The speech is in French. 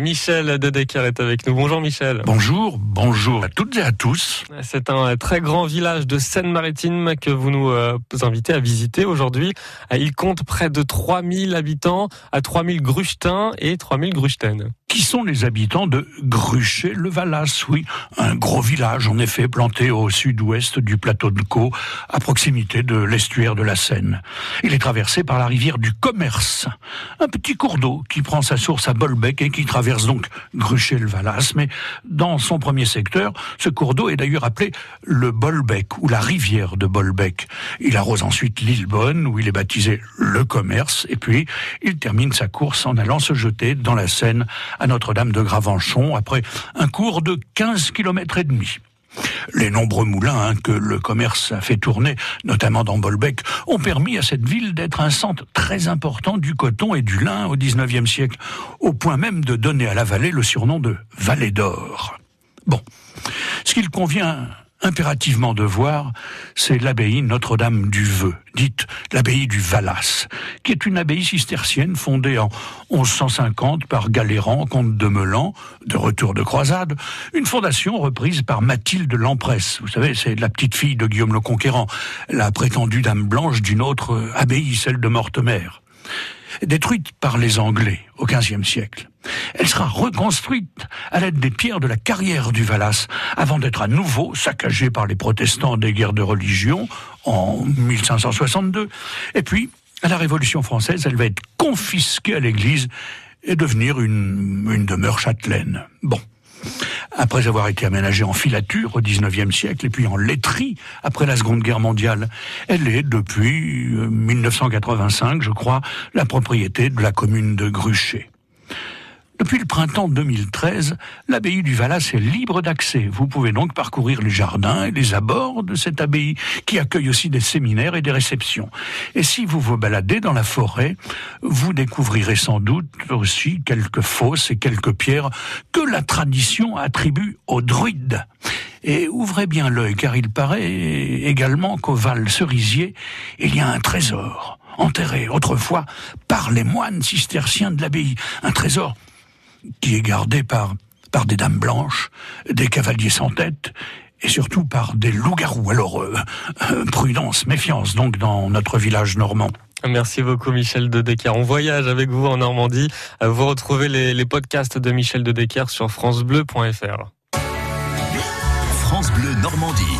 Michel Dedecker est avec nous. Bonjour Michel. Bonjour, bonjour à toutes et à tous. C'est un très grand village de Seine-Maritime que vous nous invitez à visiter aujourd'hui. Il compte près de 3000 habitants, à 3000 Gruchetins et 3000 Gruchetines. Qui sont les habitants de Gruchet-le-Valasse, oui, un gros village en effet planté au sud-ouest du plateau de Caux, à proximité de l'estuaire de la Seine. Il est traversé par la rivière du Commerce, un petit cours d'eau qui prend sa source à Bolbec et qui traverse donc Gruchet-le-Valasse. Mais dans son premier secteur, ce cours d'eau est d'ailleurs appelé le Bolbec ou la rivière de Bolbec. Il arrose ensuite l'île Bonne où il est baptisé le Commerce et puis il termine sa course en allant se jeter dans la Seine à Notre-Dame-de-Gravenchon, après un cours de 15 km et demi. Les nombreux moulins que le commerce a fait tourner, notamment dans Bolbec, ont permis à cette ville d'être un centre très important du coton et du lin au XIXe siècle, au point même de donner à la vallée le surnom de « vallée d'or ». Bon, ce qu'il convient impérativement de voir, c'est l'abbaye Notre-Dame du Vœu, dite l'abbaye du Valasse, qui est une abbaye cistercienne fondée en 1150 par Galéran, comte de Melan, de retour de croisade, une fondation reprise par Mathilde l'Emperesse. Vous savez, c'est la petite fille de Guillaume le Conquérant, la prétendue dame blanche d'une autre abbaye, celle de Mortemer. Détruite par les Anglais au XVe siècle, elle sera reconstruite à l'aide des pierres de la carrière du Valasse, avant d'être à nouveau saccagée par les protestants des guerres de religion en 1562. Et puis, à la Révolution française, elle va être confisquée à l'église et devenir une demeure châtelaine. Bon. Après avoir été aménagée en filature au XIXe siècle et puis en laiterie après la Seconde Guerre mondiale, elle est depuis 1985, je crois, la propriété de la commune de Gruchet. Depuis le printemps 2013, l'abbaye du Valasse est libre d'accès. Vous pouvez donc parcourir les jardins et les abords de cette abbaye qui accueille aussi des séminaires et des réceptions. Et si vous vous baladez dans la forêt, vous découvrirez sans doute aussi quelques fosses et quelques pierres que la tradition attribue aux druides. Et ouvrez bien l'œil, car il paraît également qu'au Val Cerisier, il y a un trésor enterré autrefois par les moines cisterciens de l'abbaye. Un trésor qui est gardé par des dames blanches, des cavaliers sans tête, et surtout par des loups-garous. Alors, prudence, méfiance, donc, dans notre village normand. Merci beaucoup Michel Dedecker. On voyage avec vous en Normandie. Vous retrouvez les podcasts de Michel Dedecker sur francebleu.fr. France Bleu Normandie.